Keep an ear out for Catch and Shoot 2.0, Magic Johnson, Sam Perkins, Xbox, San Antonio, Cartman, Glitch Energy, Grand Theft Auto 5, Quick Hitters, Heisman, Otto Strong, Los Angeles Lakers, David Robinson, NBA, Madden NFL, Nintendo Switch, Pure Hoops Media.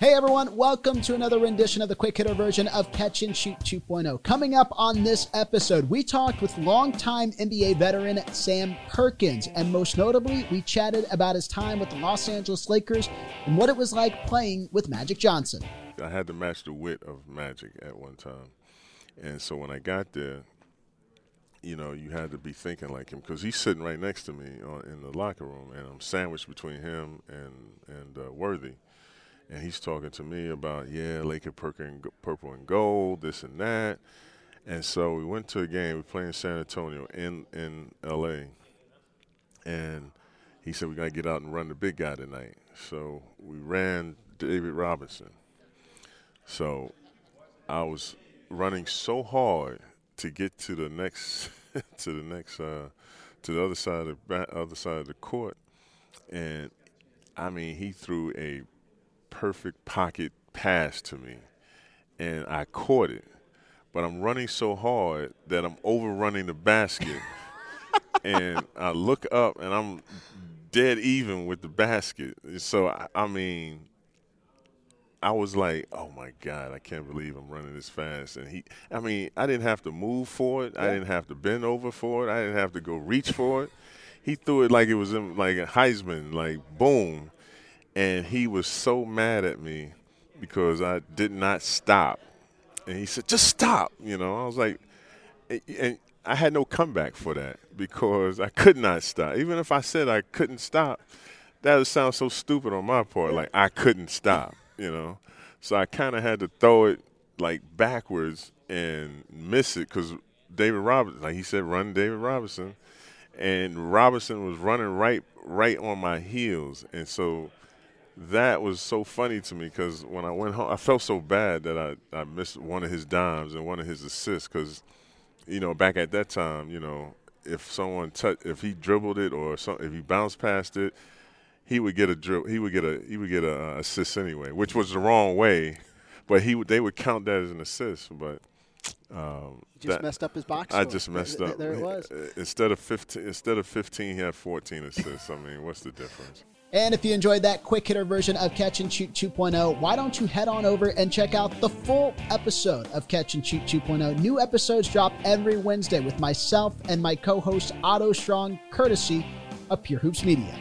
Hey everyone, welcome to another rendition of the quick hitter version of Catch and Shoot 2.0. Coming up on this episode, we talked with longtime NBA veteran Sam Perkins, and most notably, we chatted about his time with the Los Angeles Lakers and what it was like playing with Magic Johnson. I had to match the wit of Magic at one time, and so when I got there, you know, you had to be thinking like him because he's sitting right next to me in the locker room, and I'm sandwiched between him and Worthy. And he's talking to me about, Laker purple and gold, this and that. And so we went to a game. We played in San Antonio in L.A. And he said, we got to get out and run the big guy tonight. So we ran David Robinson. So I was running so hard to get to the next, to the other side of the court. And, I mean, he threw a perfect pocket pass to me, and I caught it, but I'm running so hard that I'm overrunning the basket, and I look up and I'm dead even with the basket. So I was like, oh my God, I can't believe I'm running this fast. And I didn't have to move for it. Yeah. I didn't have to bend over for it. I didn't have to go reach for it. He threw it like it was in, like a Heisman, like boom. And he was so mad at me because I did not stop. And he said, just stop. You know, I was like, and I had no comeback for that because I could not stop. Even if I said I couldn't stop, that would sound so stupid on my part. Like, I couldn't stop, you know. So I kind of had to throw it, like, backwards and miss it because David Robinson, like he said, run David Robinson. And Robinson was running right on my heels. And so that was so funny to me because when I went home, I felt so bad that I missed one of his dimes and one of his assists because, you know, back at that time, you know, if someone if he dribbled it or if he bounced past it, he would get a he would get a assist anyway, which was the wrong way, but they would count that as an assist. But you messed up his box. I just messed up. There it was. Instead of 15, he had 14 assists. I mean, what's the difference? And if you enjoyed that quick hitter version of Catch and Shoot 2.0, why don't you head on over and check out the full episode of Catch and Shoot 2.0. New episodes drop every Wednesday with myself and my co-host Otto Strong, courtesy of Pure Hoops Media.